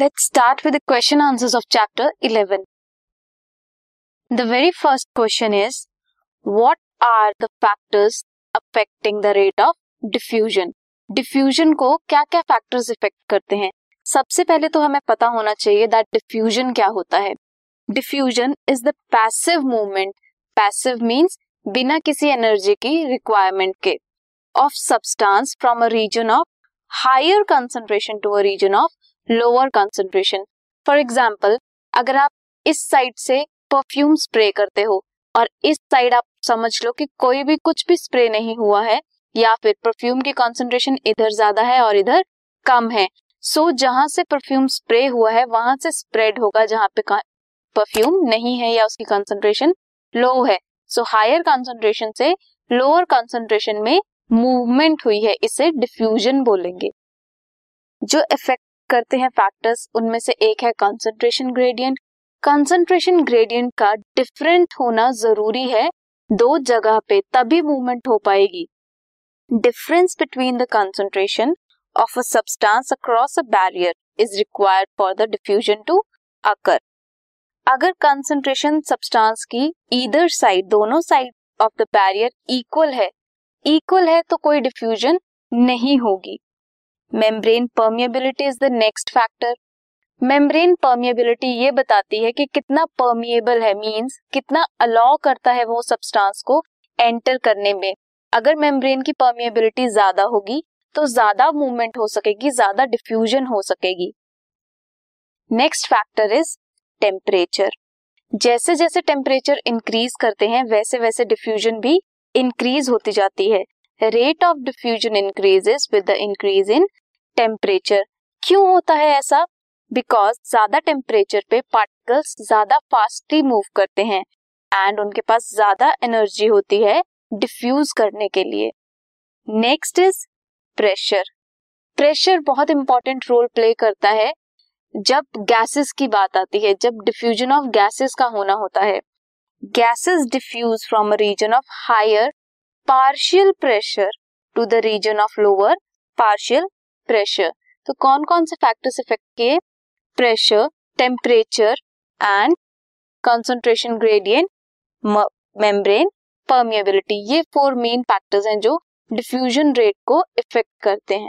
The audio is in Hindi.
Let's start with the question answers of chapter 11. The very first question is, what are the factors affecting the rate of diffusion? Diffusion को क्या क्या factors affect करते हैं? सबसे पहले तो हमें पता होना चाहिए that diffusion क्या होता है. Diffusion is the passive movement. Passive means बिना किसी energy की requirement के of substance from a region of higher concentration to a region of lower concentration. For example, अगर आप इस साइड से परफ्यूम स्प्रे करते हो और इस साइड आप समझ लो कि कोई भी कुछ भी स्प्रे नहीं हुआ है या फिर परफ्यूम की कंसंट्रेशन इधर ज्यादा है और इधर कम है, सो जहां से परफ्यूम स्प्रे हुआ है वहां से स्प्रेड होगा जहां पे परफ्यूम नहीं है या उसकी कंसंट्रेशन लो है. सो हायर कंसंट्रेशन से लोअर कंसंट्रेशन में मूवमेंट हुई है, इसे डिफ्यूजन बोलेंगे. जो इफेक्ट करते हैं फैक्टर्स, उनमें से एक है कंसंट्रेशन ग्रेडियंट. कंसंट्रेशन ग्रेडियंट का डिफरेंट होना जरूरी है दो जगह पे, तभी मूवमेंट हो पाएगी. Difference between the concentration of a substance across a barrier is required for the diffusion to occur. अगर कंसंट्रेशन सब्सटेंस की ईदर साइड, दोनों side of the barrier equal है तो कोई डिफ्यूजन नहीं होगी. Membrane permeability is the next factor. Membrane permeability ये बताती है कि कितना परमिएबल है, मींस कितना अलाउ करता है वो सब्सटेंस को एंटर करने में. अगर मेम्ब्रेन की परमिएबिलिटी ज्यादा होगी तो ज्यादा मूवमेंट हो सकेगी, ज्यादा डिफ्यूजन हो सकेगी. Next factor is temperature. जैसे जैसे टेम्परेचर इंक्रीज करते हैं वैसे वैसे डिफ्यूजन भी इंक्रीज होती जाती है. Rate of diffusion increases with the increase in temperature. क्यों होता है ऐसा? बिकॉज ज्यादा टेम्परेचर पे पार्टिकल्स ज्यादा फास्टली मूव करते हैं एंड उनके पास ज्यादा एनर्जी होती है डिफ्यूज करने के लिए. Next is pressure. प्रेशर बहुत इंपॉर्टेंट रोल प्ले करता है जब गैसेस की बात आती है, जब डिफ्यूजन ऑफ गैसेस का होना होता है. Gases diffuse from a region of higher partial pressure to the region of lower partial pressure. तो कौन कौन से फैक्टर्स इफेक्ट किए? Pressure, temperature and concentration gradient, membrane permeability. ये 4 मेन फैक्टर्स हैं जो डिफ्यूजन रेट को इफेक्ट करते हैं.